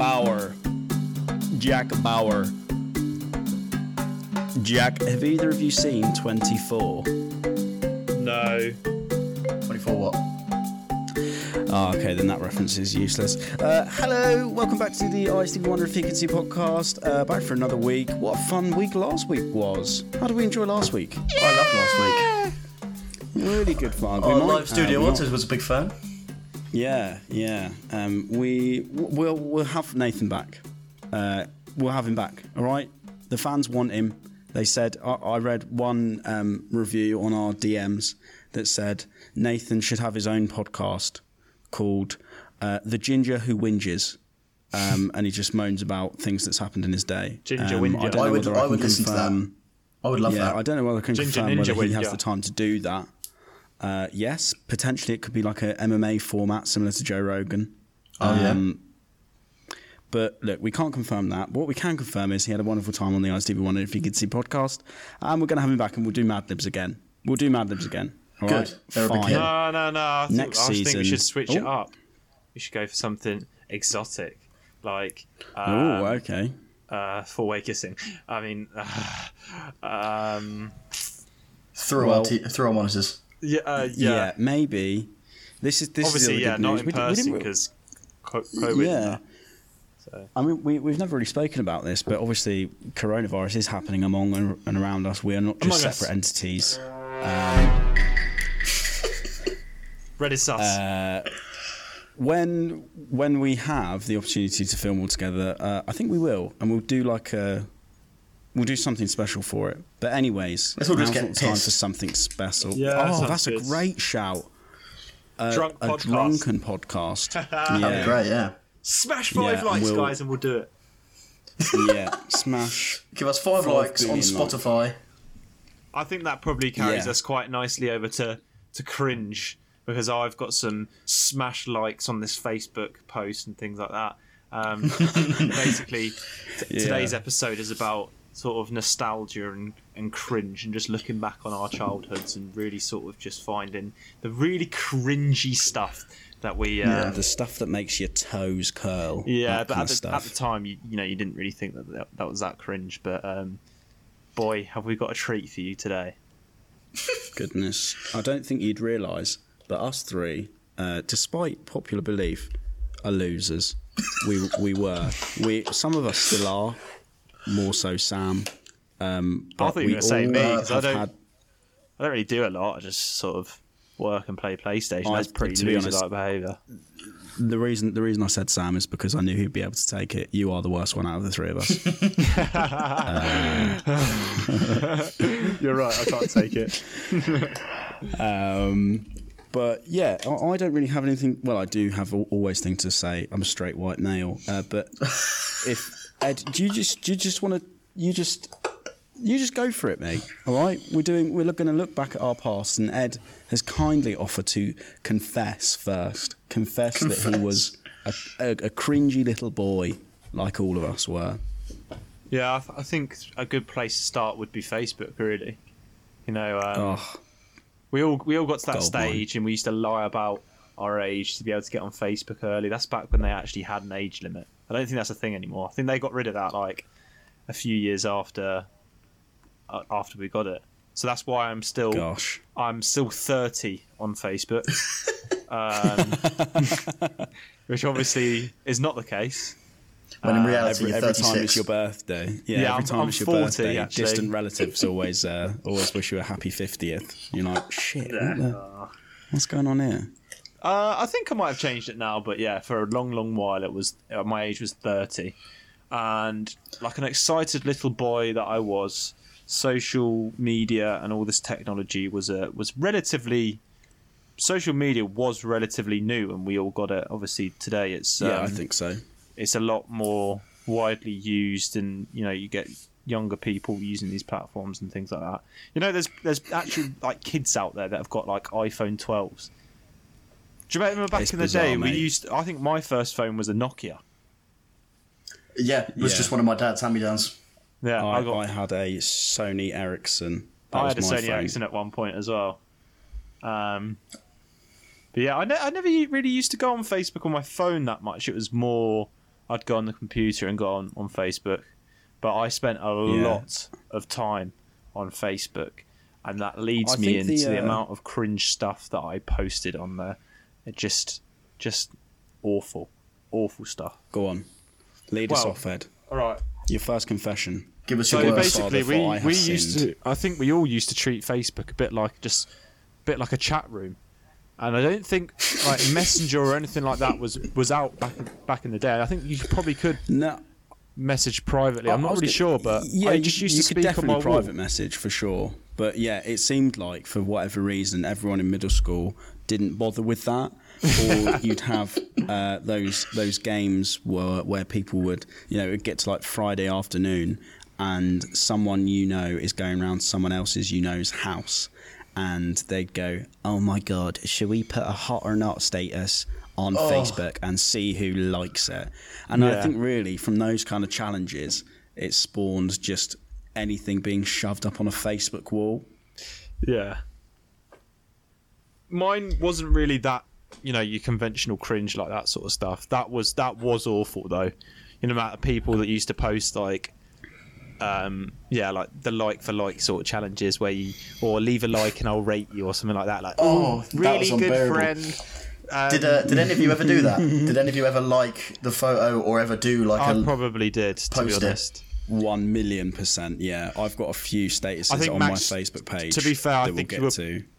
Jack, have either of you seen 24? No. 24 what? Oh, okay, then that reference is useless. Hello, welcome back to the Ice TV 100 FKC Podcast. Back for another week. What a fun week last week was. How did we enjoy last week? Yeah! Oh, I loved last week. Really good fun. Our live studio audience was a big fan. Yeah. We'll have Nathan back. We'll have him back, all right? The fans want him. They said, I read one review on our DMs that said Nathan should have his own podcast called The Ginger Who Whinges, and he just moans about things that's happened in his day. Ginger Whinger. I would listen to that. I would love that. I don't know whether I can confirm whether he has the time to do that. Yes, potentially it could be like a MMA format similar to Joe Rogan. But look, we can't confirm that. What we can confirm is he had a wonderful time on the Ice TV 100 FKC Podcast, and we're going to have him back, and we'll do Mad Libs again. All good. Right? Fine. No. I think we should switch it up. We should go for something exotic, like four-way kissing. I mean, through our monitors. Yeah, maybe. This is not in person because COVID. Yeah. So. I mean, we've never really spoken about this, but obviously coronavirus is happening among and around us. We are not just separate entities. Red is sus. When we have the opportunity to film all together, I think we will, and we'll do something special for it. But anyways, let's all just get time for something special. Yeah, that's a great shout. Drunken podcast. Yeah. That'd be great, yeah. Smash 5 likes, guys, and we'll do it. Yeah, smash. Give us 5 likes on Spotify. I think that probably carries us quite nicely over to cringe, because I've got some smash likes on this Facebook post and things like that. Basically, today's episode is about sort of nostalgia and cringe, and just looking back on our childhoods and really sort of just finding the really cringy stuff that we the stuff that makes your toes curl. Yeah, but at the time, you know, you didn't really think that was that cringe. But boy, have we got a treat for you today! Goodness, I don't think you'd realise that us three, despite popular belief, are losers. We were. Some of us still are. More so, Sam. But I thought you were going to say me because I don't really do a lot. I just sort of work and play PlayStation. That's pretty loser-like behaviour. The reason I said Sam is because I knew he'd be able to take it. You are the worst one out of the three of us. You're right, I can't take it. But yeah, I don't really have anything. Well, I do have always things to say. I'm a straight white male. But if Ed, do you just want to you just go for it, mate. All right, we're going to look back at our past, and Ed has kindly offered to confess first. Confess. That he was a cringy little boy, like all of us were. Yeah, I think a good place to start would be Facebook. Really, you know, we all got to that stage, and we used to lie about our age to be able to get on Facebook early. That's back when they actually had an age limit. I don't think that's a thing anymore. I think they got rid of that like a few years after we got it. So that's why I'm still 30 on Facebook, which obviously is not the case. When in reality, every time it's your birthday. Yeah, every time it's your 40, birthday. Actually. Distant relatives always wish you a happy 50th. You're like, shit, what's going on here? I think I might have changed it now, but yeah, for a long, long while, it was my age was 30, and like an excited little boy that I was, social media and all this technology social media was relatively new, and we all got it. Obviously, today it's I think so. It's a lot more widely used, and you know, you get younger people using these platforms and things like that. You know, there's actually like kids out there that have got like iPhone 12s. Do you remember back in the day, mate. I think my first phone was a Nokia. Yeah, it was just one of my dad's hand-me-downs. Yeah, I had a Sony Ericsson. Ericsson at one point as well. But yeah, I never really used to go on Facebook on my phone that much. It was more I'd go on the computer and go on Facebook. But I spent a lot of time on Facebook, and that leads me into the amount of cringe stuff that I posted on there. It just awful stuff. Go on. Lead us off, Ed. All right. Your first confession. Give us your worst. So basically, we used to. I think we all used to treat Facebook a bit like a chat room, and I don't think like Messenger or anything like that was out back in the day. I think you probably could message privately. I'm not really sure, but I just used to speak on my private message for sure. But yeah, it seemed like for whatever reason, everyone in middle school didn't bother with that. Or you'd have those games where people would, you know, it'd get to like Friday afternoon, and someone you know is going around someone else's you know's house, and they'd go, "Oh my God, should we put a hot or not status on Facebook and see who likes it?" And I think really from those kind of challenges, it spawned just anything being shoved up on a Facebook wall. Yeah. Mine wasn't really that. You know, your conventional cringe like that sort of stuff. That was awful though. You know, the amount of people that used to post like, like the like for like sort of challenges where you or leave a like and I'll rate you or something like that. Like, really good friend. Did any of you ever do that? Did any of you ever like the photo or ever do like? I probably did. To be honest. 1,000,000%. Yeah, I've got a few statuses on my Facebook page. To be fair, I think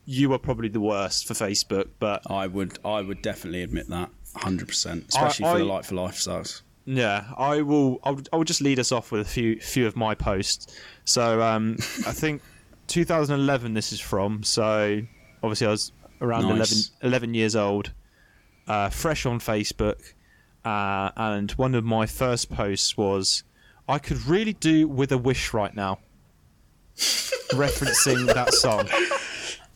you were probably the worst for Facebook, but I would definitely admit that 100%, especially for the like for life stuff. Yeah, I will just lead us off with a few of my posts. So I think 2011 this is from. So obviously I was around 11 years old, fresh on Facebook, and one of my first posts was, "I could really do with a wish right now," referencing that song.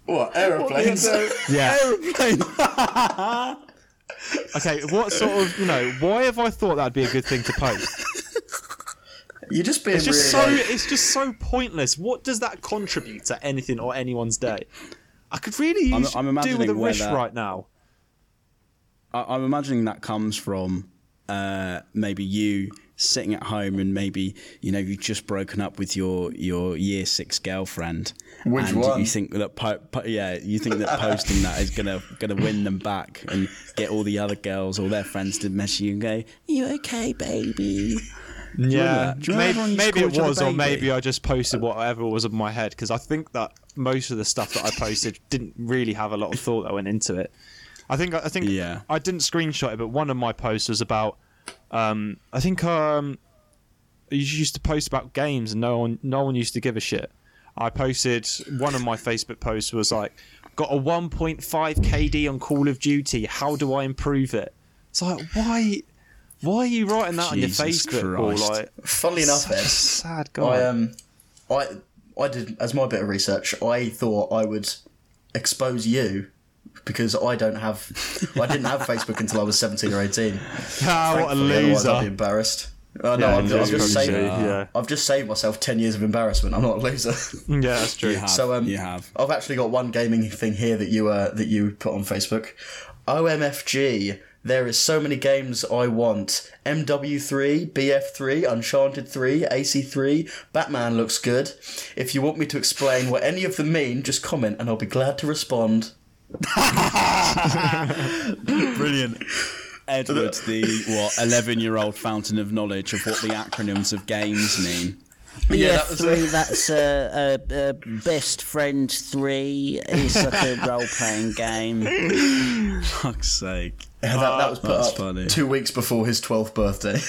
What, aeroplanes? Yeah. Aeroplanes. Okay, what sort of, you know, why have I thought that'd be a good thing to post? You're just being it's just so pointless. What does that contribute to anything or anyone's day? I could really do with a wish right now. I'm imagining that comes from maybe you sitting at home and maybe, you know, you've just broken up with your year 6 girlfriend. Which and one? You think that posting that is gonna win them back and get all the other girls, all their friends to message you and go, "You okay, baby?" Yeah, maybe it was, or maybe I just posted whatever was in my head, because I think that most of the stuff that I posted didn't really have a lot of thought that went into it. I think yeah. I didn't screenshot it, but one of my posts was about. I think you used to post about games and no one used to give a shit. I posted one of my Facebook posts was like, "Got a 1.5 KD on Call of Duty. How do I improve it?" It's like, why are you writing that on your Facebook? Like, funnily enough, Ed, sad guy. I did as my bit of research. I thought I would expose you. Because I didn't have Facebook until I was 17 or 18. Oh, what a loser! I'd be embarrassed. I've just saved myself 10 years of embarrassment. I'm not a loser. Yeah, that's true. You have. I've actually got one gaming thing here that you put on Facebook. OMFG. There is so many games I want. MW3, BF3, Uncharted 3, AC3, Batman looks good. If you want me to explain what any of them mean, just comment and I'll be glad to respond. Brilliant. Edward, the 11-year-old fountain of knowledge of what the acronyms of games mean. BF3, that's Best Friend 3. It's like a role-playing game. Fuck's sake. That was put up 2 weeks before his 12th birthday.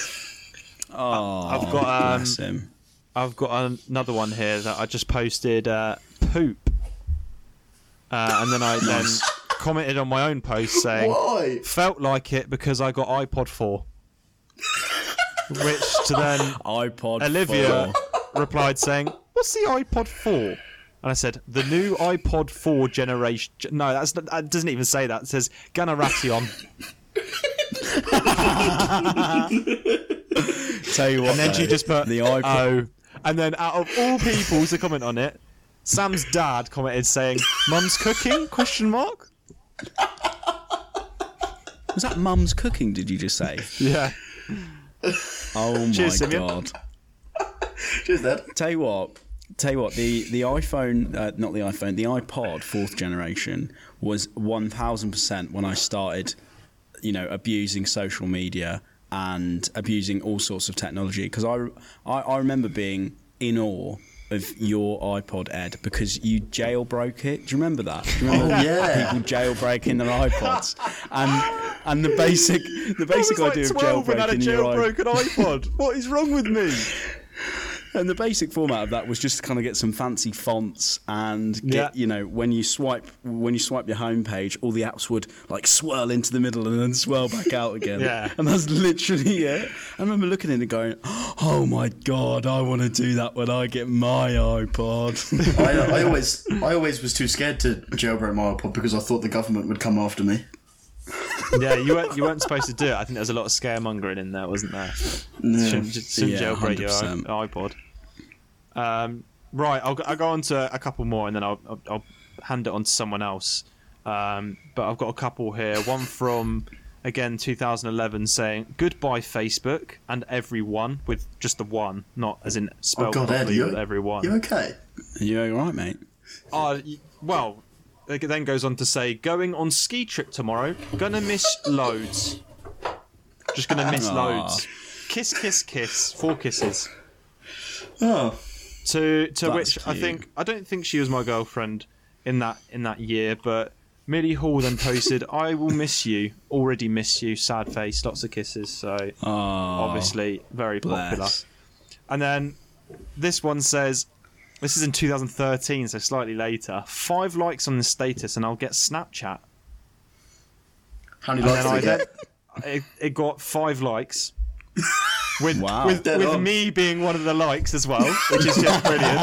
Oh, bless him. I've got another one here that I just posted, poop. And then I commented on my own post saying, "Why? Felt like it because I got iPod 4. Which to then Olivia replied saying, "What's the iPod 4? And I said, "The new iPod 4 generation." No, that doesn't even say that. It says Ganaration. Tell you what, and then she just put the iPod. Oh. And then out of all people to comment on it, Sam's dad commented saying, "Mum's cooking?" ? Was that mum's cooking, did you just say? Yeah. Oh my Cheers, God. Cheers, Dad. Tell you what, the iPhone, not the iPhone, the iPod 4th generation was 1,000% when I started, abusing social media and abusing all sorts of technology. Because I remember being in awe of your iPod, Ed, because you jailbroke it. Do you remember that? Do you remember people jailbreaking their iPods? And the basic idea of jailbreaking your iPod. What is wrong with me? And the basic format of that was just to kind of get some fancy fonts and get, when you swipe your homepage, all the apps would like swirl into the middle and then swirl back out again. Yeah. And that's literally it. I remember looking at it going, oh my God, I want to do that when I get my iPod. I always was too scared to jailbreak my iPod because I thought the government would come after me. Yeah, you weren't supposed to do it. I think there's a lot of scaremongering in there, wasn't there? No. Shouldn't jailbreak your iPod. Right, I'll go on to a couple more and then I'll hand it on to someone else. But I've got a couple here. One from, again, 2011 saying, goodbye Facebook and everyone, with just the one, not as in spelled properly, but everyone. You okay? Are you all right, mate? Well... It then goes on to say, going on ski trip tomorrow, gonna miss loads. Just gonna miss loads. Kiss, kiss, kiss. 4 kisses. Oh. To which cute. I don't think she was my girlfriend in that year, but Millie Hall then posted, I will miss you, already miss you, sad face, lots of kisses. So obviously very popular. Bless. And then this one says, this is in 2013, so slightly later. 5 likes on the status, and I'll get Snapchat. How many likes did I get? It got 5 likes. With me being one of the likes as well, which is just brilliant.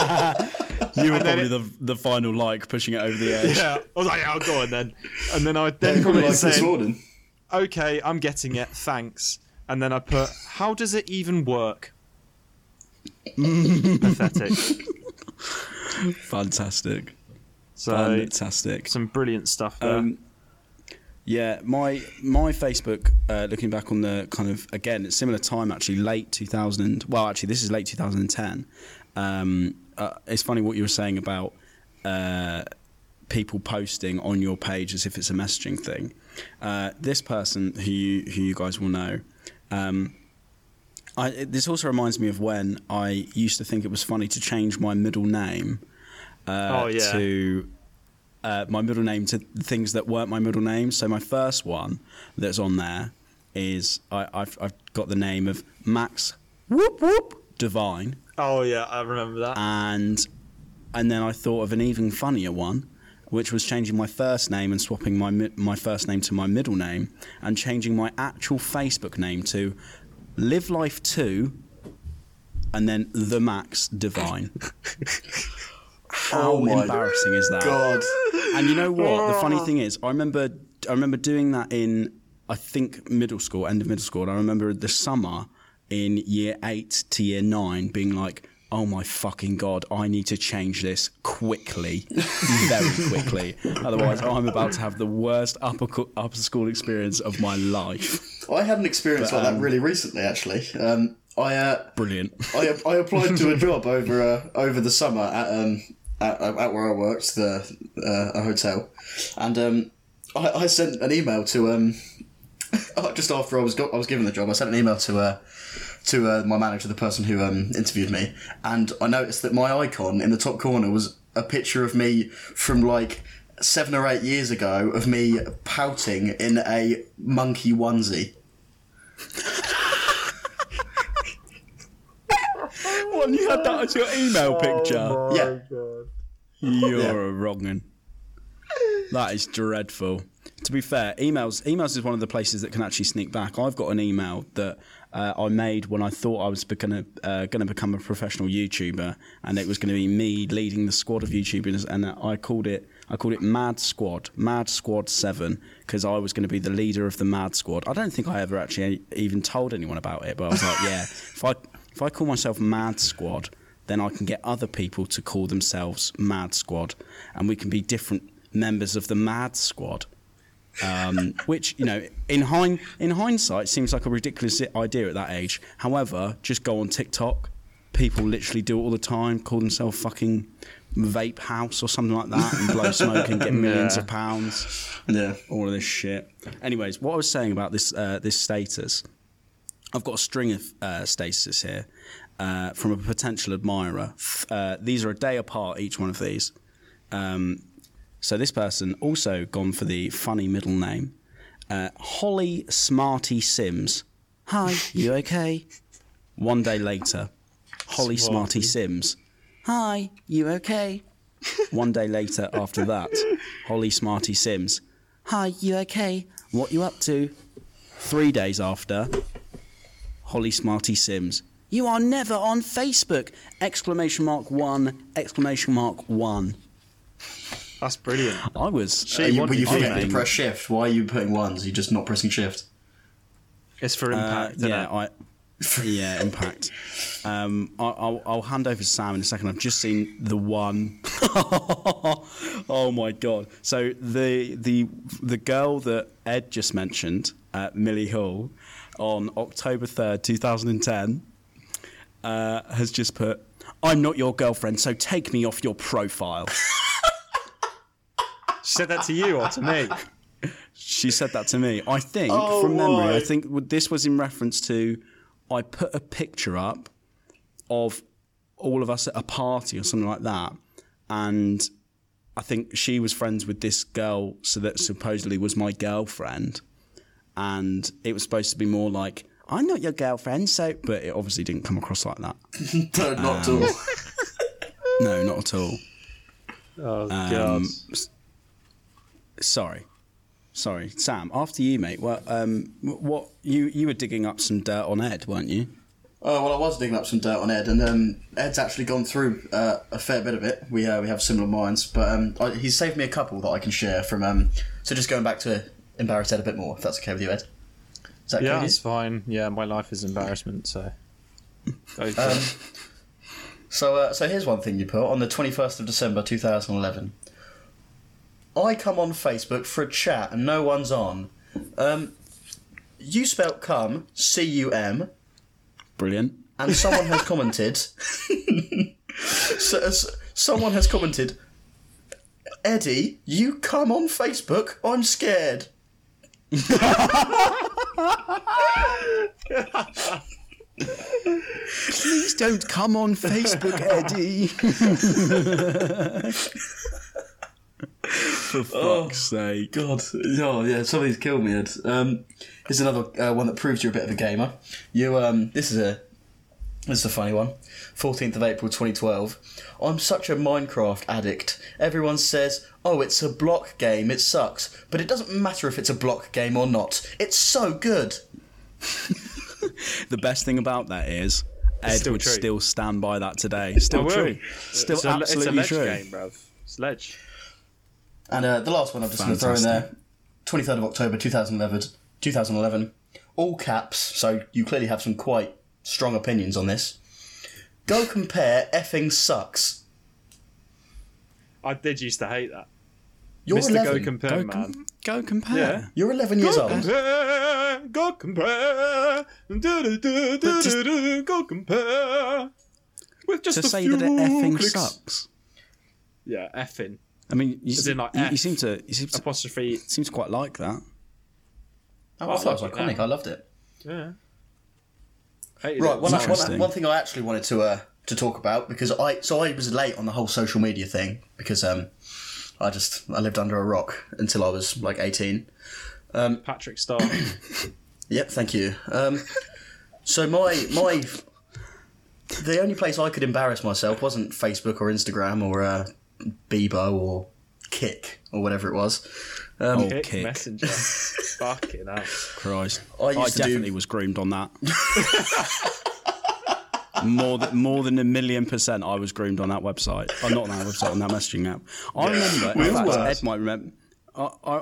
You were probably the final like, pushing it over the edge. Yeah, I was like, yeah, I'll go on then. And then I then commented saying, okay, I'm getting it, thanks. And then I put, how does it even work? Pathetic. Fantastic. Fantastic. Some brilliant stuff there. Yeah, my Facebook, looking back on the kind of, again, similar time actually, this is late 2010. It's funny what you were saying about people posting on your page as if it's a messaging thing. This person who you guys will know, this also reminds me of when I used to think it was funny to change my middle name to things that weren't my middle name. So my first one that's on there is I've got the name of Max Whoop Whoop Divine. Oh yeah, I remember that. And then I thought of an even funnier one, which was changing my first name and swapping my first name to my middle name and changing my actual Facebook name to Live Life 2, and then The Max Divine. How embarrassing is that? God. And you know what? The funny thing is, I remember doing that in, I think, middle school, end of middle school. And I remember the summer in year 8 to year 9 being like, oh my fucking God, I need to change this quickly, very quickly. Otherwise, I'm about to have the worst upper school experience of my life. I had an experience like that really recently, actually. Brilliant. I applied to a job over the summer at where I worked, a hotel. And I sent an email to, just after I was given the job, I sent an email to my manager, the person who interviewed me, and I noticed that my icon in the top corner was a picture of me from like 7 or 8 years ago of me pouting in a monkey onesie. What, you had that as your email picture? Oh yeah. God. You're a wrong'un. That is dreadful. To be fair, emails is one of the places that can actually sneak back. I've got an email that I made when I thought I was going to become a professional YouTuber, and it was going to be me leading the squad of YouTubers, and I called it Mad Squad 7, because I was going to be the leader of the Mad Squad. I don't think I ever actually even told anyone about it, but I was like, yeah, if I call myself Mad Squad, then I can get other people to call themselves Mad Squad, and we can be different members of the Mad Squad. Which, you know, in hindsight seems like a ridiculous idea at that age. However, just go on TikTok. People literally do it all the time, call themselves fucking Vape House or something like that, and blow smoke and get millions of pounds. Yeah, all of this shit. Anyways, what I was saying about this this status, I've got a string of statuses here from a potential admirer. These are a day apart, each one of these. So this person also gone for the funny middle name, Holly Smarty Sims. Hi, you okay? One day later, Holly Smarty Sims. Hi, you okay? One day later after that, Holly Smarty Sims. Hi, you okay? What you up to? 3 days after, Holly Smarty Sims. You are never on Facebook! !1! That's brilliant. I was... Were you press shift? Why are you putting ones? You're just not pressing shift. It's for impact, yeah, impact. I'll hand over to Sam in a second. I've just seen the one. Oh my god! So the girl that Ed just mentioned, Millie Hall, on October 3rd, 2010, has just put, "I'm not your girlfriend, so take me off your profile." She said that to you or to me? She said that to me. I think from memory. I think this was in reference to. I put a picture up of all of us at a party or something like that, and I think she was friends with this girl, so that supposedly was my girlfriend, and it was supposed to be more like, I'm not your girlfriend, so... But it obviously didn't come across like that. No, not at all. No, not at all. Oh, God. Sorry, Sam, after you, mate. Well, what you were digging up some dirt on Ed, weren't you? Oh, well, I was digging up some dirt on Ed, and Ed's actually gone through a fair bit of it. We have similar minds, but he's saved me a couple that I can share from... So just going back to embarrass Ed a bit more, if that's okay with you, Ed. Is that okay? Yeah, it's fine. Yeah, my life is embarrassment, so... So here's one thing you put on the 21st of December 2011. I come on Facebook for a chat and no one's on. You spelt cum, C-U-M. Brilliant. And someone has commented... someone has commented, Eddie, you come on Facebook? I'm scared. Please don't come on Facebook, Eddie. For fuck's sake. God. Oh, yeah, somebody's killed me, Ed. Here's another one that proves you're a bit of a gamer. You, this is a funny one. 14th of April 2012. I'm such a Minecraft addict. Everyone says, oh, it's a block game, it sucks. But it doesn't matter if it's a block game or not. It's so good. The best thing about that is, Ed still would true. Still stand by that today. Still true. Still it's absolutely true. It's a ledge game, bruv. It's ledge. And the last one I'm just going to throw in there, 23rd of October 2011, all caps, so you clearly have some quite strong opinions on this. Go Compare effing sucks. I did used to hate that. You're Mr. 11. Go Compare, man. Go Compare. Yeah. You're 11 years old. Go Compare. Go Compare. With just to a say few that it effing clicks. Sucks. Yeah, effing. I mean, you seem to quite like that. Oh, I thought it was iconic. I loved it. Yeah. Hated right. It. One thing I actually wanted to talk about, because I was late on the whole social media thing, because I lived under a rock until I was like 18. Patrick Starr. Yep. Thank you. So my the only place I could embarrass myself wasn't Facebook or Instagram or. Bebo or Kick or whatever it was. Kick Messenger. Fucking hell. Christ. I definitely was groomed on that. More than 1,000,000% I was groomed on that website. Not on that website, on that messaging app.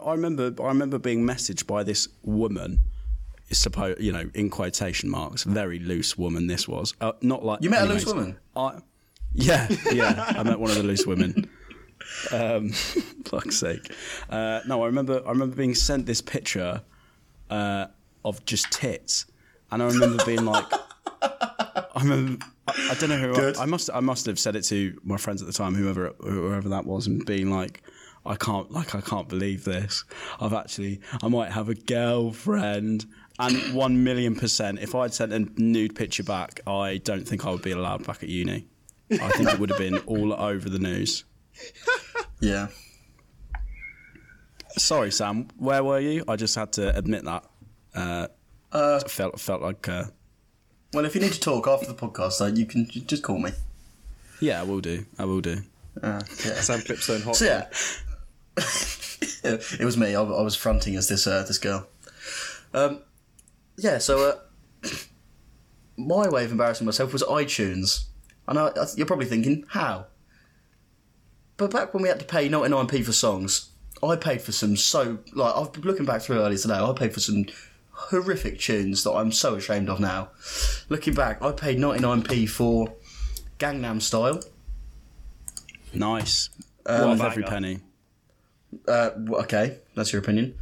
I remember being messaged by this woman, in quotation marks, very loose woman this was. Not like... You met a loose woman? I met one of the loose women. Fuck's sake. No, I remember being sent this picture of just tits, and I remember being like, I don't know who I must have said it to my friends at the time, whoever that was, and being like, I can't believe this. I might have a girlfriend. And 1,000,000%, if I'd sent a nude picture back, I don't think I would be allowed back at uni. I think it would have been all over the news. Yeah. Sorry, Sam. Where were you? I just had to admit that. Felt like. Well, if you need to talk after the podcast, you can just call me. Yeah, I will do. Yeah. Sam Clipstone hot. So, yeah. It was me. I was fronting as this girl. Yeah, so my way of embarrassing myself was iTunes. I know you're probably thinking, how? But back when we had to pay 99p for songs, I paid for some I've been looking back through earlier today, I paid for some horrific tunes that I'm so ashamed of now. Looking back, I paid 99p for Gangnam Style. Nice. Worth every penny. Okay, that's your opinion.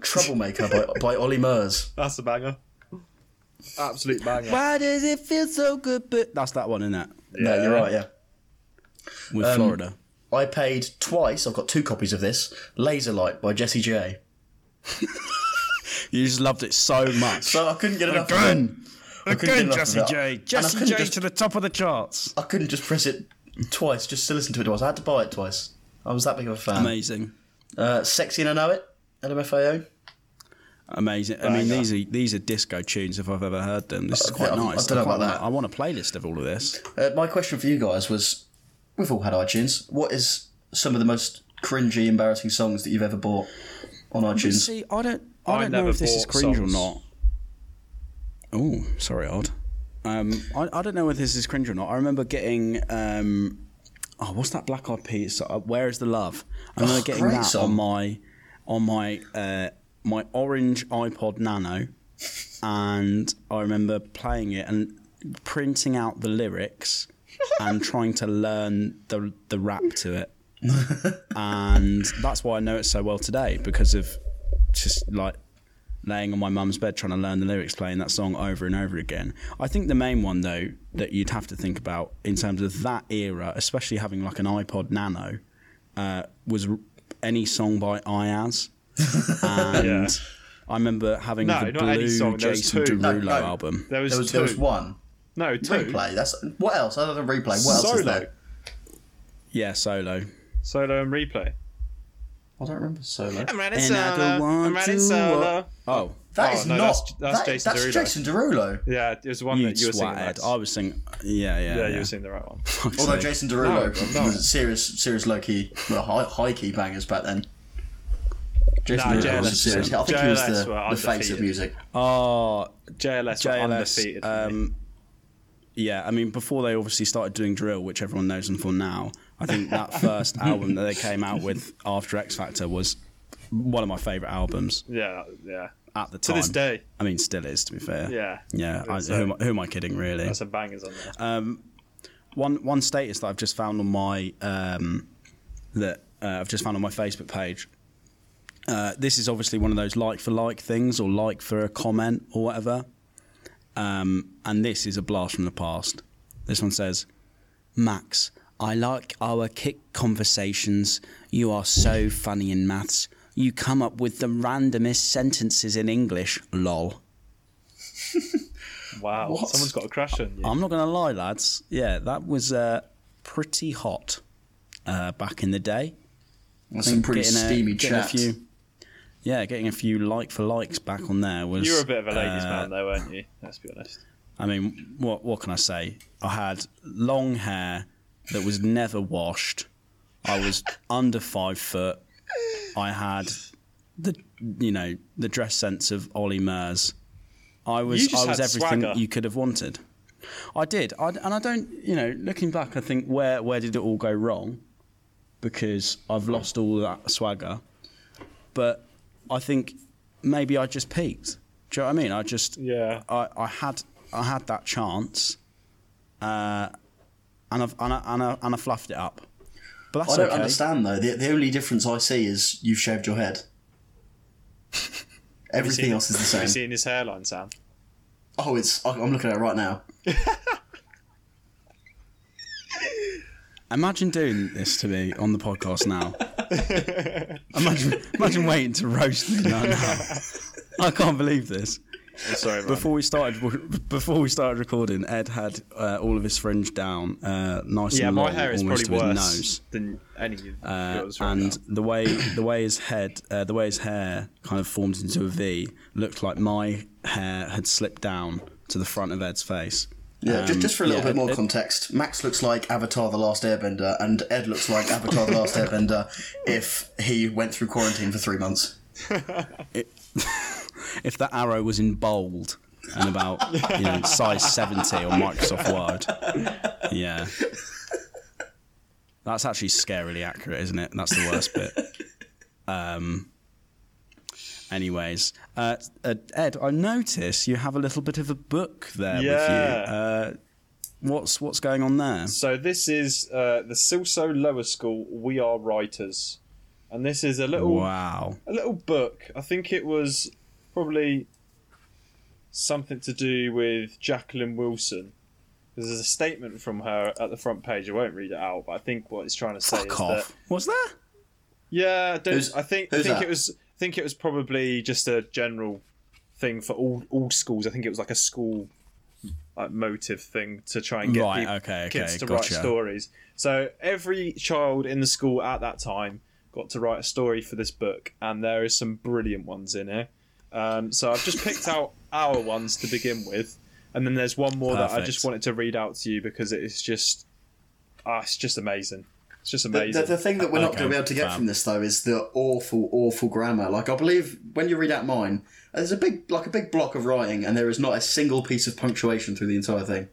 Troublemaker by Ollie Murs. That's a banger. Absolute banger. Why does it feel so good? But that's that one, isn't it? Yeah. No, you're right, yeah. With Florida. I paid twice, I've got 2 copies of this, Laserlight by Jessie J. You just loved it so much. So I couldn't get enough of it. Again, Jessie J. Jessie J to the top of the charts. I couldn't just press it twice, just to listen to it twice. I had to buy it twice. I was that big of a fan. Amazing. Sexy and I Know It. LMFAO. Amazing. I mean, these are disco tunes if I've ever heard them. This is quite nice. I don't know about that. I want a playlist of all of this. My question for you guys was, we've all had iTunes. What is some of the most cringy, embarrassing songs that you've ever bought on iTunes? See, I don't know if this is cringe or not. Oh, sorry, Odd. I don't know if this is cringe or not. I remember getting... what's that Black Eyed Peas? Where Is the Love? I remember getting that song on my orange iPod Nano, and I remember playing it and printing out the lyrics and trying to learn the rap to it, and that's why I know it so well today, because of just like laying on my mum's bed trying to learn the lyrics, playing that song over and over again. I think the main one though that you'd have to think about in terms of that era, especially having like an iPod Nano, was any song by Iaz. And yeah. I remember having the blue Jason Derulo album. There was one. No, two. Replay. What else? Other than Replay. What else is there? Yeah, Solo. Solo and Replay. I don't remember Solo. I'm running solo. Oh. That's Jason Derulo. Yeah, it was one that you were singing. I was singing. Yeah, you were singing the right one. Although Jason Derulo was serious low key, high key bangers back then. Jason Derulo was serious. I think JLS he was the face of music. Oh, JLS were undefeated. Yeah, I mean, before they obviously started doing drill, which everyone knows them for now, I think that first album that they came out with after X Factor was one of my favourite albums. Yeah. At the time. To this day. I mean, still is, to be fair. Yeah. Who am I kidding, really? That's some bangers on there. One status that I've just found on my Facebook page. This is obviously one of those like for like things, or like for a comment or whatever. And this is a blast from the past. This one says, Max, I like our Kick conversations. You are so funny in maths. You come up with the randomest sentences in English. Lol. Wow. What? Someone's got a crush on you. I'm not going to lie, lads. Yeah, that was pretty hot back in the day. That's some pretty steamy chat. Getting a few like-for-likes back on there was... You were a bit of a ladies' man though, weren't you? Let's be honest. I mean, what can I say? I had long hair that was never washed. I was under 5 foot. I had the dress sense of Ollie Murs. I was everything swagger you could have wanted. I did. I looking back, I think, where did it all go wrong? Because I've lost all that swagger, but I think maybe I just peaked. Do you know what I mean? I had that chance, and I fluffed it up. But that's I don't understand, though. The only difference I see is you've shaved your head. Everything else is the same. Have you seen his hairline, Sam? Oh, I'm looking at it right now. Imagine doing this to me on the podcast now. Imagine waiting to roast me now. I can't believe this. I'm sorry, man. Before we started recording, Ed had all of his fringe down, nice and long. Yeah, my hair is probably worse than any of yours. And the way his hair kind of formed into a V, looked like my hair had slipped down to the front of Ed's face. Yeah, just for a little bit more context, Max looks like Avatar The Last Airbender, and Ed looks like Avatar The Last Airbender if he went through quarantine for 3 months. If that arrow was in bold and about size 70 on Microsoft Word. Yeah. That's actually scarily accurate, isn't it? That's the worst bit. Anyways, Ed, I notice you have a little bit of a book there with you. What's going on there? So this is the Silso Lower School We Are Writers. And this is a little book. I think it was probably something to do with Jacqueline Wilson. There's a statement from her at the front page. I won't read it out, but I think what it's trying to say is that... What's that? Yeah, I think it was probably just a general thing for all schools. I think it was like a school motive thing to try and get kids to write stories. So every child in the school at that time got to write a story for this book, and there is some brilliant ones in here. So I've just picked out our ones to begin with, and then there's one more that I just wanted to read out to you because it is just, it's just amazing. It's just amazing. The thing that we're not going to be able to get from this, though, is the awful, awful grammar. Like, I believe when you read out mine, there's a big block of writing, and there is not a single piece of punctuation through the entire thing.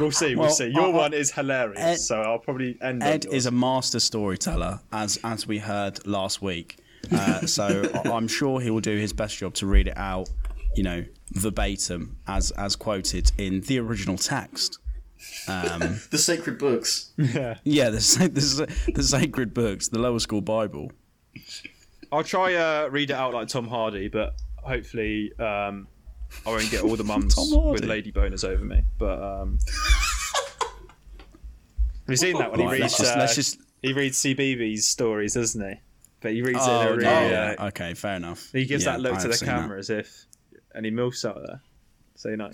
We'll see. Your one is hilarious, so I'll probably end it. Ed is a master storyteller, as we heard last week. So I'm sure he will do his best job to read it out, verbatim, as quoted in the original text. The sacred books. Yeah, the sacred books, the lower school Bible. I'll try read it out like Tom Hardy, but hopefully I won't get all the mums with lady boners over me. But have you seen that when he reads? He reads CBeebies' stories, doesn't he? But he reads it. Okay, fair enough. He gives that look to the camera as if any milfs out there. So no.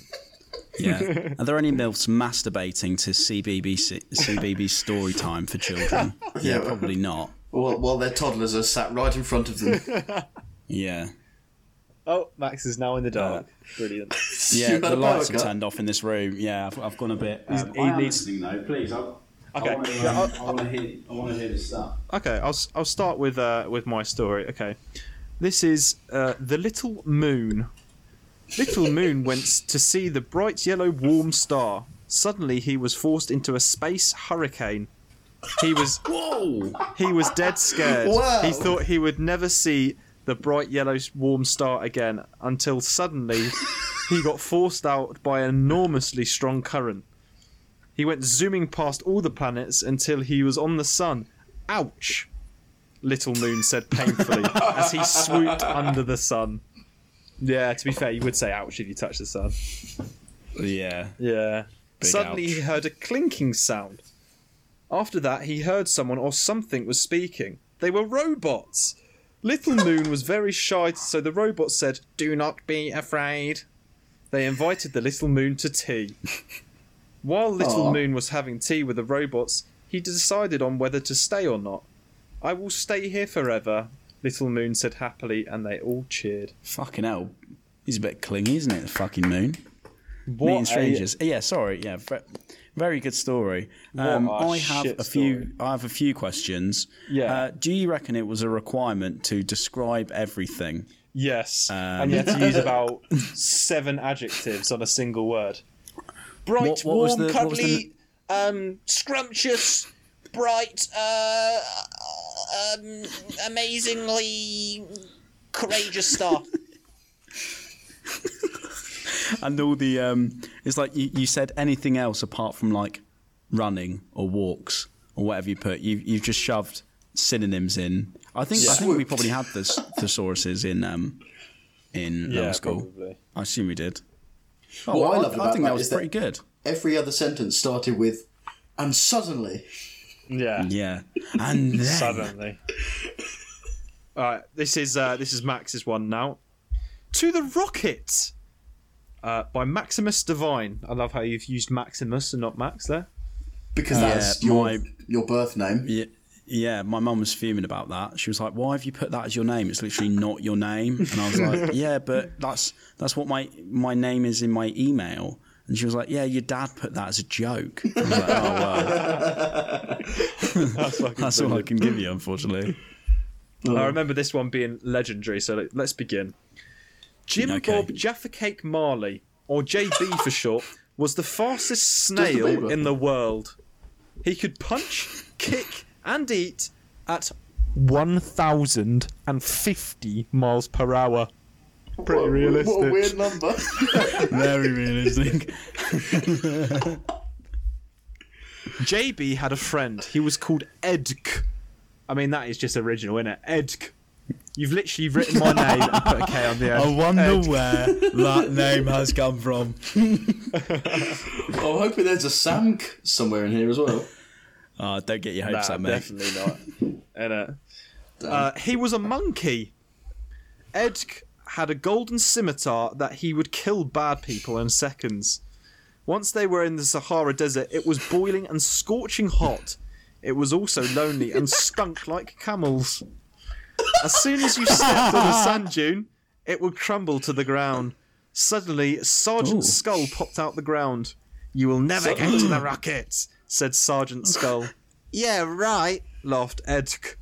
Yeah. Are there any milfs masturbating to CBeebies story time for children? Yeah, probably not. While their toddlers are sat right in front of them. Yeah. Oh, Max is now in the dark. Brilliant. Yeah, the lights are turned off in this room. Yeah, I've gone a bit. Listening though, please. I want to hear this stuff. Okay, I'll start with my story. Okay, this is The Little Moon. Little Moon went to see the bright yellow warm star. Suddenly, he was forced into a space hurricane. He was dead scared. Wow. He thought he would never see the bright yellow warm star again until suddenly he got forced out by an enormously strong current. He went zooming past all the planets until he was on the sun. Ouch, Little Moon said painfully as he swooped under the sun. Yeah, to be fair, you would say ouch if you touch the sun. Yeah. Suddenly he heard a clinking sound. After that, he heard someone or something was speaking. They were robots. Little Moon was very shy, so the robot said, "Do not be afraid." They invited the Little Moon to tea. While Little Moon was having tea with the robots, he decided on whether to stay or not. "I will stay here forever," Little Moon said happily, and they all cheered. Fucking hell. He's a bit clingy, isn't it, the fucking Moon? Meeting strangers. Yeah, very good story. I have a few questions. Yeah. Do you reckon it was a requirement to describe everything? Yes. And you had to use about 7 adjectives on a single word. Bright, warm, cuddly, scrumptious, bright, amazingly courageous star. And all the it's like you said anything else apart from like running or walks or whatever you put, you've just shoved synonyms in. I think we probably had this thesauruses in lower school. Probably. I assume we did. Oh, what I think that was pretty good. Every other sentence started with "and suddenly." Yeah. Yeah. And then suddenly. All right. This is Max's one now. To the Rocket by Maximus Divine. I love how you've used Maximus and not Max there. Because that's your birth name. Yeah. Yeah, my mum was fuming about that. She was like, "Why have you put that as your name? It's literally not your name." And I was like, "Yeah, but that's what my name is in my email." And she was like, "Yeah, your dad put that as a joke." I was like, "Oh well, that's all I can give you, unfortunately." Well, I remember this one being legendary. So let's begin. Bob Jaffacake Marley, or JB for short, was the fastest snail in the world. He could punch, kick, and eat at 1,050 miles per hour. Pretty realistic. What a weird number. Very realistic. JB had a friend. He was called Edk. I mean, that is just original, isn't it? Edk. You've literally written my name and put a K on the end. I wonder where that name has come from. I'm hoping there's a Samk somewhere in here as well. Oh, don't get your hopes up, mate. Definitely not. He was a monkey. Ed had a golden scimitar that he would kill bad people in seconds. Once they were in the Sahara Desert, it was boiling and scorching hot. It was also lonely and stunk like camels. As soon as you stepped on a sand dune, it would crumble to the ground. Suddenly, Sergeant Skull popped out the ground. "You will never get to the Rocket," said Sergeant Skull. "Yeah, right," laughed Edk.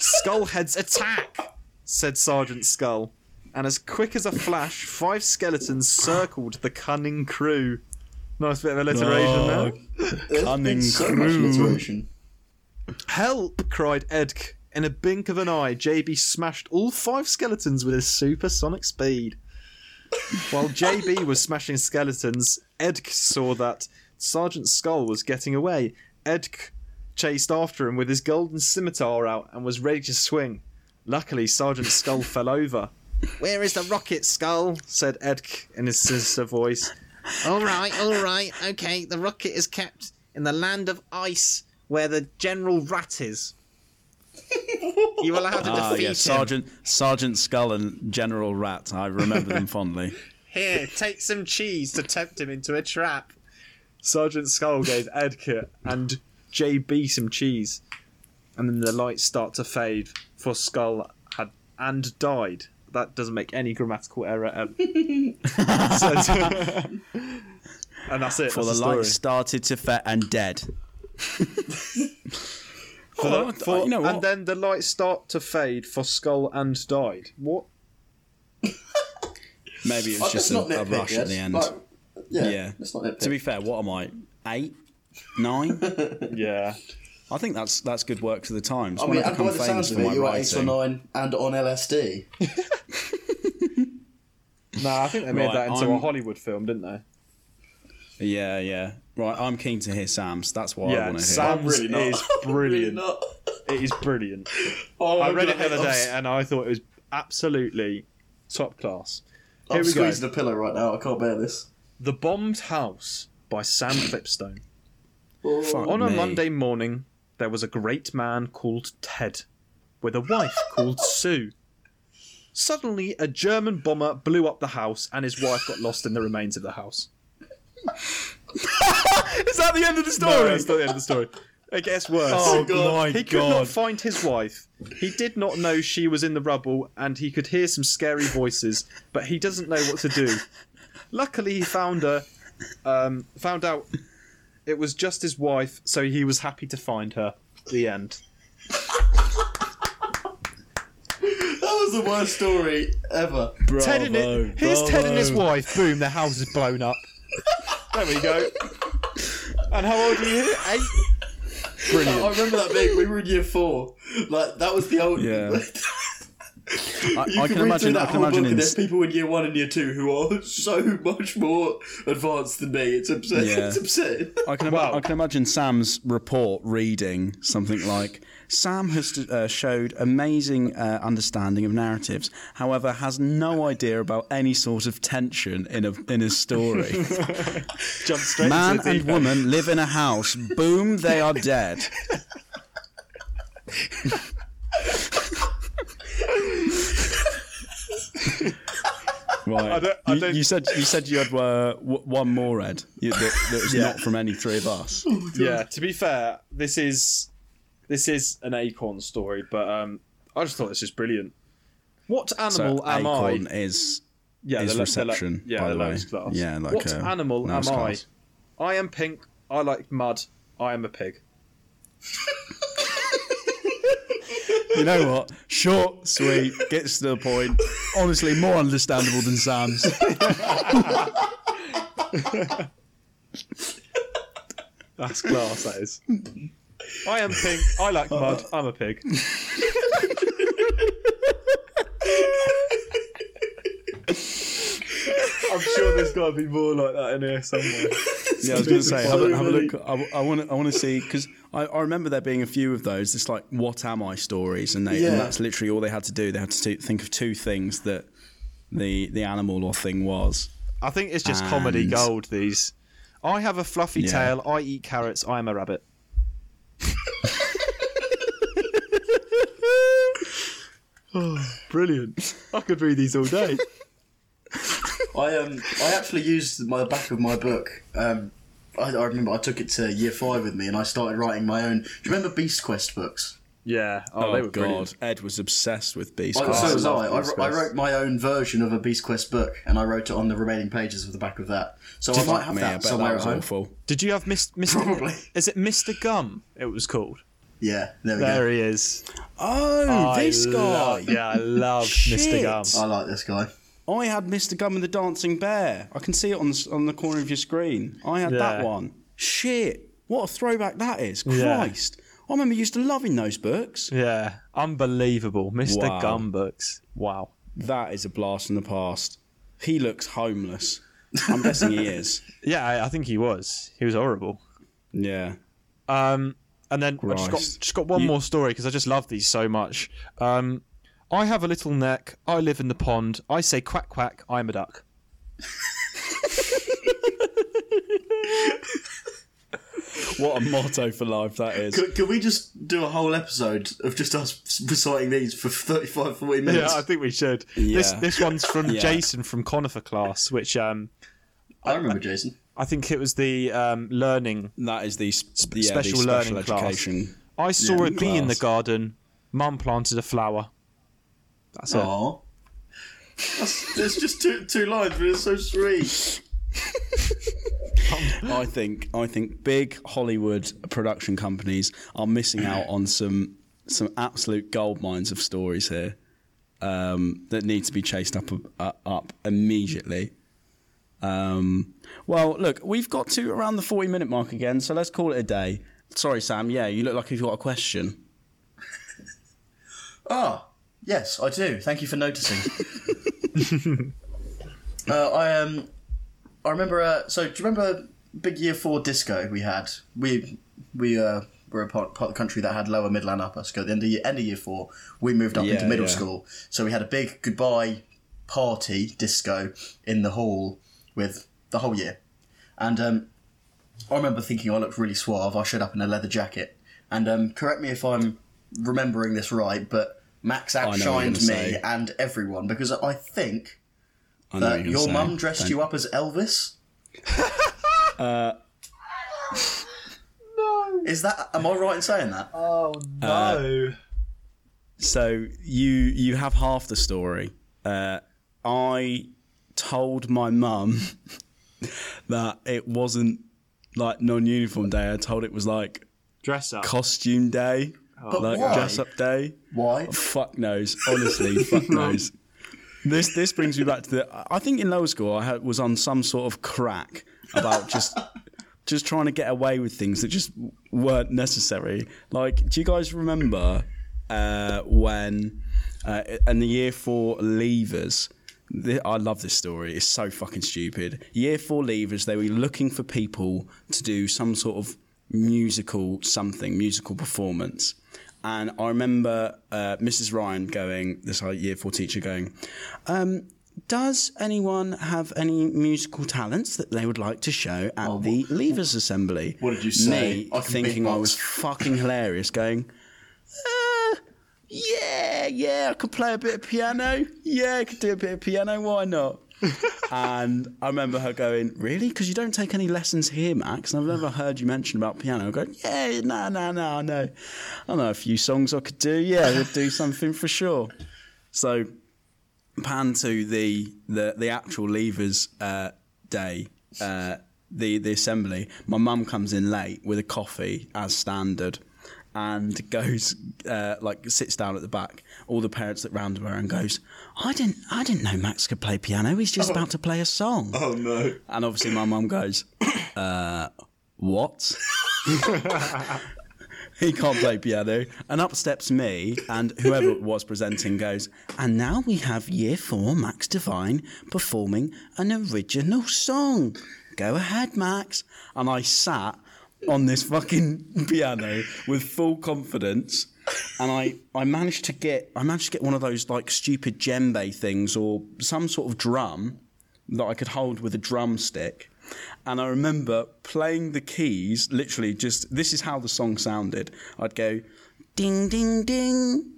"Skullheads attack," said Sergeant Skull. And as quick as a flash, 5 skeletons circled the cunning crew. Nice bit of alliteration there. Cunning crew. "Help," cried Edk. In a blink of an eye, JB smashed all 5 skeletons with his supersonic speed. While JB was smashing skeletons, Edk saw that Sergeant Skull was getting away. Edk chased after him with his golden scimitar out and was ready to swing. Luckily, Sergeant Skull fell over. "Where is the Rocket, Skull?" said Edk in his sinister voice. All right, okay, the Rocket is kept in the land of ice where the General Rat is. You will have to defeat him. Sergeant Skull and General Rat, I remember them fondly. "Here, take some cheese to tempt him into a trap." Sergeant Skull gave Edgar and JB some cheese, and then the lights start to fade, for Skull had and died. That doesn't make any grammatical error. And that's it. For the lights started to fade and dead. And then the lights start to fade, for Skull and died. What? Maybe it's just a rush at the end. But... Yeah. To be fair, what am I? 8? 9? Yeah. I think that's good work for the times. I mean, and by the sounds of it, you were 8 or 9 and on LSD. Nah, I think they made that into a Hollywood film, didn't they? Yeah. Right, I'm keen to hear Sam's. That's what I want to hear. Sam's is brilliant. It is brilliant. I read it the other day and I thought it was absolutely top class. I'm squeezing the pillow right now. I can't bear this. The Bombed House by Sam Clipstone. Monday morning, there was a great man called Ted, with a wife called Sue. Suddenly, a German bomber blew up the house, and his wife got lost in the remains of the house. Is that the end of the story? No, it's not the end of the story. It gets worse. Oh, God. He could not find his wife. He did not know she was in the rubble, and he could hear some scary voices, but he doesn't know what to do. Luckily, he found out it was just his wife, so he was happy to find her. The end. That was the worst story ever. Bravo, here's Ted and his wife. Boom, their house is blown up. There we go. And how old are you? 8? Brilliant. I remember that bit. We were in year 4. Like, that was the old... Yeah. I can imagine there's people in year one and year two who are so much more advanced than me. It's upsetting. Yeah. It's upsetting. I can imagine Sam's report reading something like, Sam has showed amazing understanding of narratives, however has no idea about any sort of tension in his story. Jump straight. Man and woman live in a house. Boom, they are dead. Right. You said you had one more, Ed, that was not from any three of us. Oh yeah. To be fair, this is an acorn story, but I just thought this was brilliant. What animal am I? Acorn is reception. By the lowest class. Yeah, like what animal am I? I am pink. I like mud. I am a pig. You know what? Short, sweet, gets to the point. Honestly, more understandable than Sam's. That's class, that is. I am pink. I like mud. I'm a pig. I'm sure there's got to be more like that in here somewhere. Yeah, I was going to say, have a look. I want to see, because I remember there being a few of those, just like, what am I stories, and that's literally all they had to do. They had to think of two things that the animal or thing was. I think it's just comedy gold, these. I have a fluffy tail, I eat carrots, I am a rabbit. Oh, brilliant. I could read these all day. I actually used my back of my book. I remember I took it to year five with me, and I started writing my own. Do you remember Beast Quest books? Yeah. Oh they were God. Brilliant. Ed was obsessed with Beast Quest. So was I. I wrote my own version of a Beast Quest book, and I wrote it on the remaining pages of the back of that. So I might have that somewhere at home. Awful. Did you have Mr. Probably. Is it Mr. Gum? It was called. Yeah, there we go. There he is. Oh, this guy. Yeah, I love Mr. Gum. I like this guy. I had Mr. Gum and the Dancing Bear. I can see it on the corner of your screen. I had that one. Shit, what a throwback that is. Christ. Yeah. I remember used to loving those books. Yeah, unbelievable. Mr. Gum books. Wow. That is a blast from the past. He looks homeless. I'm guessing he is. Yeah, I think he was. He was horrible. Yeah. And then Christ. I just got one more story, because I just love these so much. I have a little neck, I live in the pond, I say quack quack, I'm a duck. What a motto for life that is. Could we just do a whole episode of just us reciting these for 35, 40 minutes? Yeah, I think we should. Yeah. This one's from Jason from Conifer class, which... I remember Jason. I think it was the learning... That is the special learning education class. I saw a bee in the garden, Mum planted a flower. That's it. There's just two lines, but it's so sweet. I think big Hollywood production companies are missing out on some absolute gold mines of stories here that need to be chased up immediately. Well, look, we've got to around the 40-minute mark again, so let's call it a day. Sorry, Sam. Yeah, you look like you've got a question. Oh. Yes, I do. Thank you for noticing. I remember. So, do you remember big year four disco we had? We were a part of the country that had lower, middle, and upper. So, at the end of year four, we moved up into middle school. So, we had a big goodbye party disco in the hall with the whole year. And I remember thinking I looked really suave. I showed up in a leather jacket. And correct me if I'm remembering this right, but Max outshined me and everyone, because I think that your mum dressed you up as Elvis. No. Is that? Am I right in saying that? Oh no. So you have half the story. I told my mum that it wasn't like non-uniform day. I told it was like dress up costume day. But like why? Dress up day. Why? Oh, fuck knows. Honestly, fuck knows. This brings me back to the... I think in lower school I was on some sort of crack about just trying to get away with things that just weren't necessary. Like, do you guys remember when and the year four leavers. I love this story. It's so fucking stupid. Year four leavers, they were looking for people to do some sort of musical performance. And I remember Mrs. Ryan going, this year four teacher going, does anyone have any musical talents that they would like to show at the Leavers Assembly? What did you say? Me, thinking I was fucking hilarious, going, yeah, I could play a bit of piano. Yeah, I could do a bit of piano. Why not? And I remember her going, really? Because you don't take any lessons here, Max. And I've never heard you mention about piano. I go, yeah, no, I know a few songs I could do. Yeah, we'll do something for sure. So pan to the actual Leavers day, the assembly. My mum comes in late with a coffee as standard. And goes, sits down at the back. All the parents that round her and goes, I didn't know Max could play piano. He's just about to play a song. Oh no! And obviously my mum goes, what? He can't play piano. And up steps me and whoever was presenting goes, and now we have year four Max Devine performing an original song. Go ahead, Max. And I sat on this fucking piano with full confidence, and I managed to get one of those like stupid djembe things or some sort of drum that I could hold with a drumstick, and I remember playing the keys literally just, this is how the song sounded. I'd go ding ding ding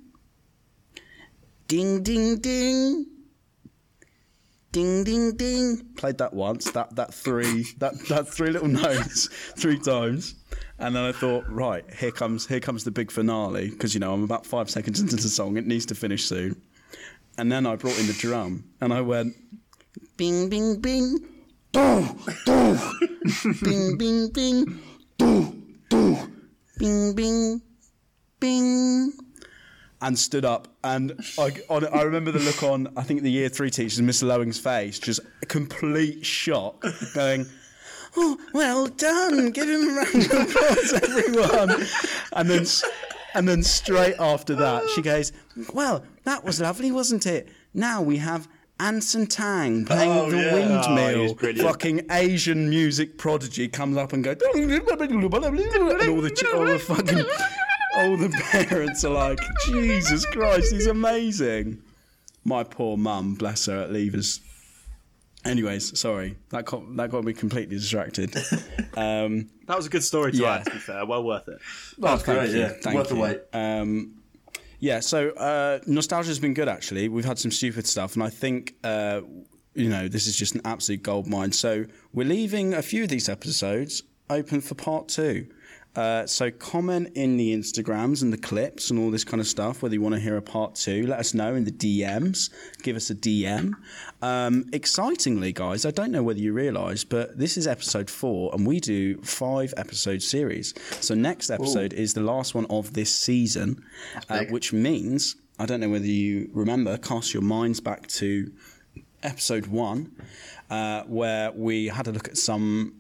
ding ding ding ding ding ding. Played that once, that three little notes 3 times, and then I thought, right, here comes the big finale, because you know I'm about 5 seconds into the song, it needs to finish soon. And then I brought in the drum and I went bing bing bing doo doo bing bing bing doo doo bing bing bing. And stood up, and I remember the look on, I think, the year three teacher, Miss Lowing's face, just complete shock, going, oh, well done, give him a round of applause, everyone. And then straight after that, she goes, well, that was lovely, wasn't it? Now we have Anson Tang playing windmill. Fucking Asian music prodigy comes up and goes, and all the fucking... all the parents are like, Jesus Christ, he's amazing. My poor mum, bless her, at Leavers. Anyways, sorry, that got me completely distracted. That was a good story to add, to be fair. Well worth it. Well, thank you. Yeah. Thank worth you. The wait. So nostalgia's been good, actually. We've had some stupid stuff, and I think... this is just an absolute goldmine. So we're leaving a few of these episodes open for part 2. So comment in the Instagrams and the clips and all this kind of stuff, whether you want to hear a part 2, let us know in the DMs. Give us a DM. Excitingly, guys, I don't know whether you realise, but this is episode 4 and we do 5-episode series. So next episode is the last one of this season, which means, I don't know whether you remember, cast your minds back to episode 1, where we had a look at some,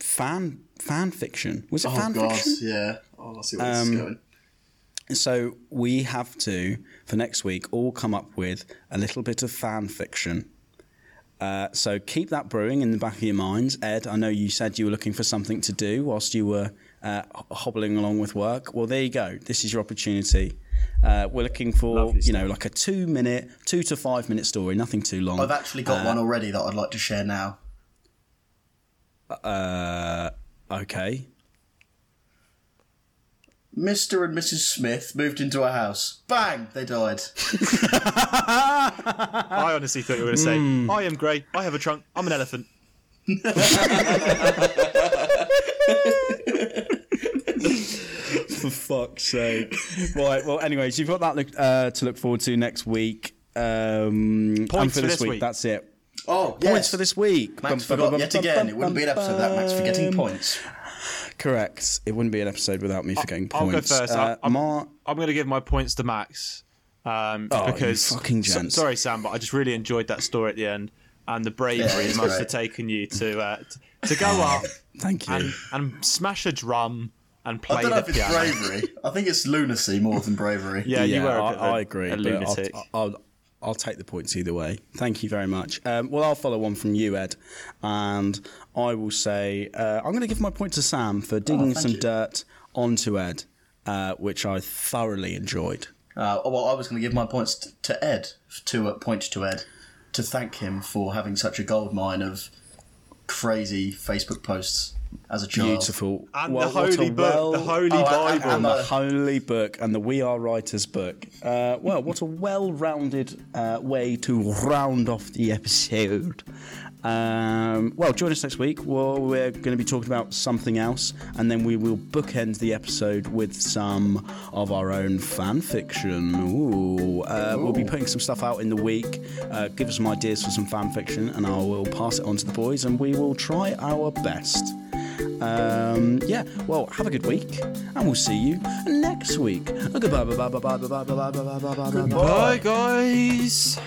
fan fiction. Was it fan fiction? Yeah. Oh, I see where this is going. So we have to, for next week, all come up with a little bit of fan fiction. So keep that brewing in the back of your minds. Ed, I know you said you were looking for something to do whilst you were hobbling along with work. Well, there you go. This is your opportunity. We're looking for, like a 2 to 5 minute story, nothing too long. I've actually got one already that I'd like to share now. Okay. Mr. and Mrs. Smith moved into a house. Bang! They died. I honestly thought you were going to say, I am grey, I have a trunk, I'm an elephant. For fuck's sake. Right, well, anyways, you've got that to look forward to next week. Points for this week. That's it. Oh, yes. Points for this week. Max forgot yet again. It wouldn't be an episode without Max forgetting points. Correct. It wouldn't be an episode without me forgetting points. I'll go first. I'm going to give my points to Max. Because you fucking gent. Sorry, Sam, but I just really enjoyed that story at the end. And the bravery must have taken you to go up. Thank you. And smash a drum and play I don't know if it's piano. Bravery. I think it's lunacy more than bravery. You were. I agree. A lunatic. I'll take the points either way. Thank you very much. Well, I'll follow one from you, Ed, and I will say I'm going to give my point to Sam for digging some dirt onto Ed, which I thoroughly enjoyed. Well, I was going to give my points to Ed, to thank him for having such a goldmine of crazy Facebook posts as a child. Beautiful. And well, the Holy Book, the Holy Bible. And the Holy Book and the We Are Writers book. Well, what a well-rounded way to round off the episode. Well, join us next week. Well, we're going to be talking about something else, and then we will bookend the episode with some of our own fan fiction. We'll be putting some stuff out in the week. Give us some ideas for some fan fiction, and I will pass it on to the boys, and we will try our best. Well, have a good week, and we'll see you next week. Goodbye, guys.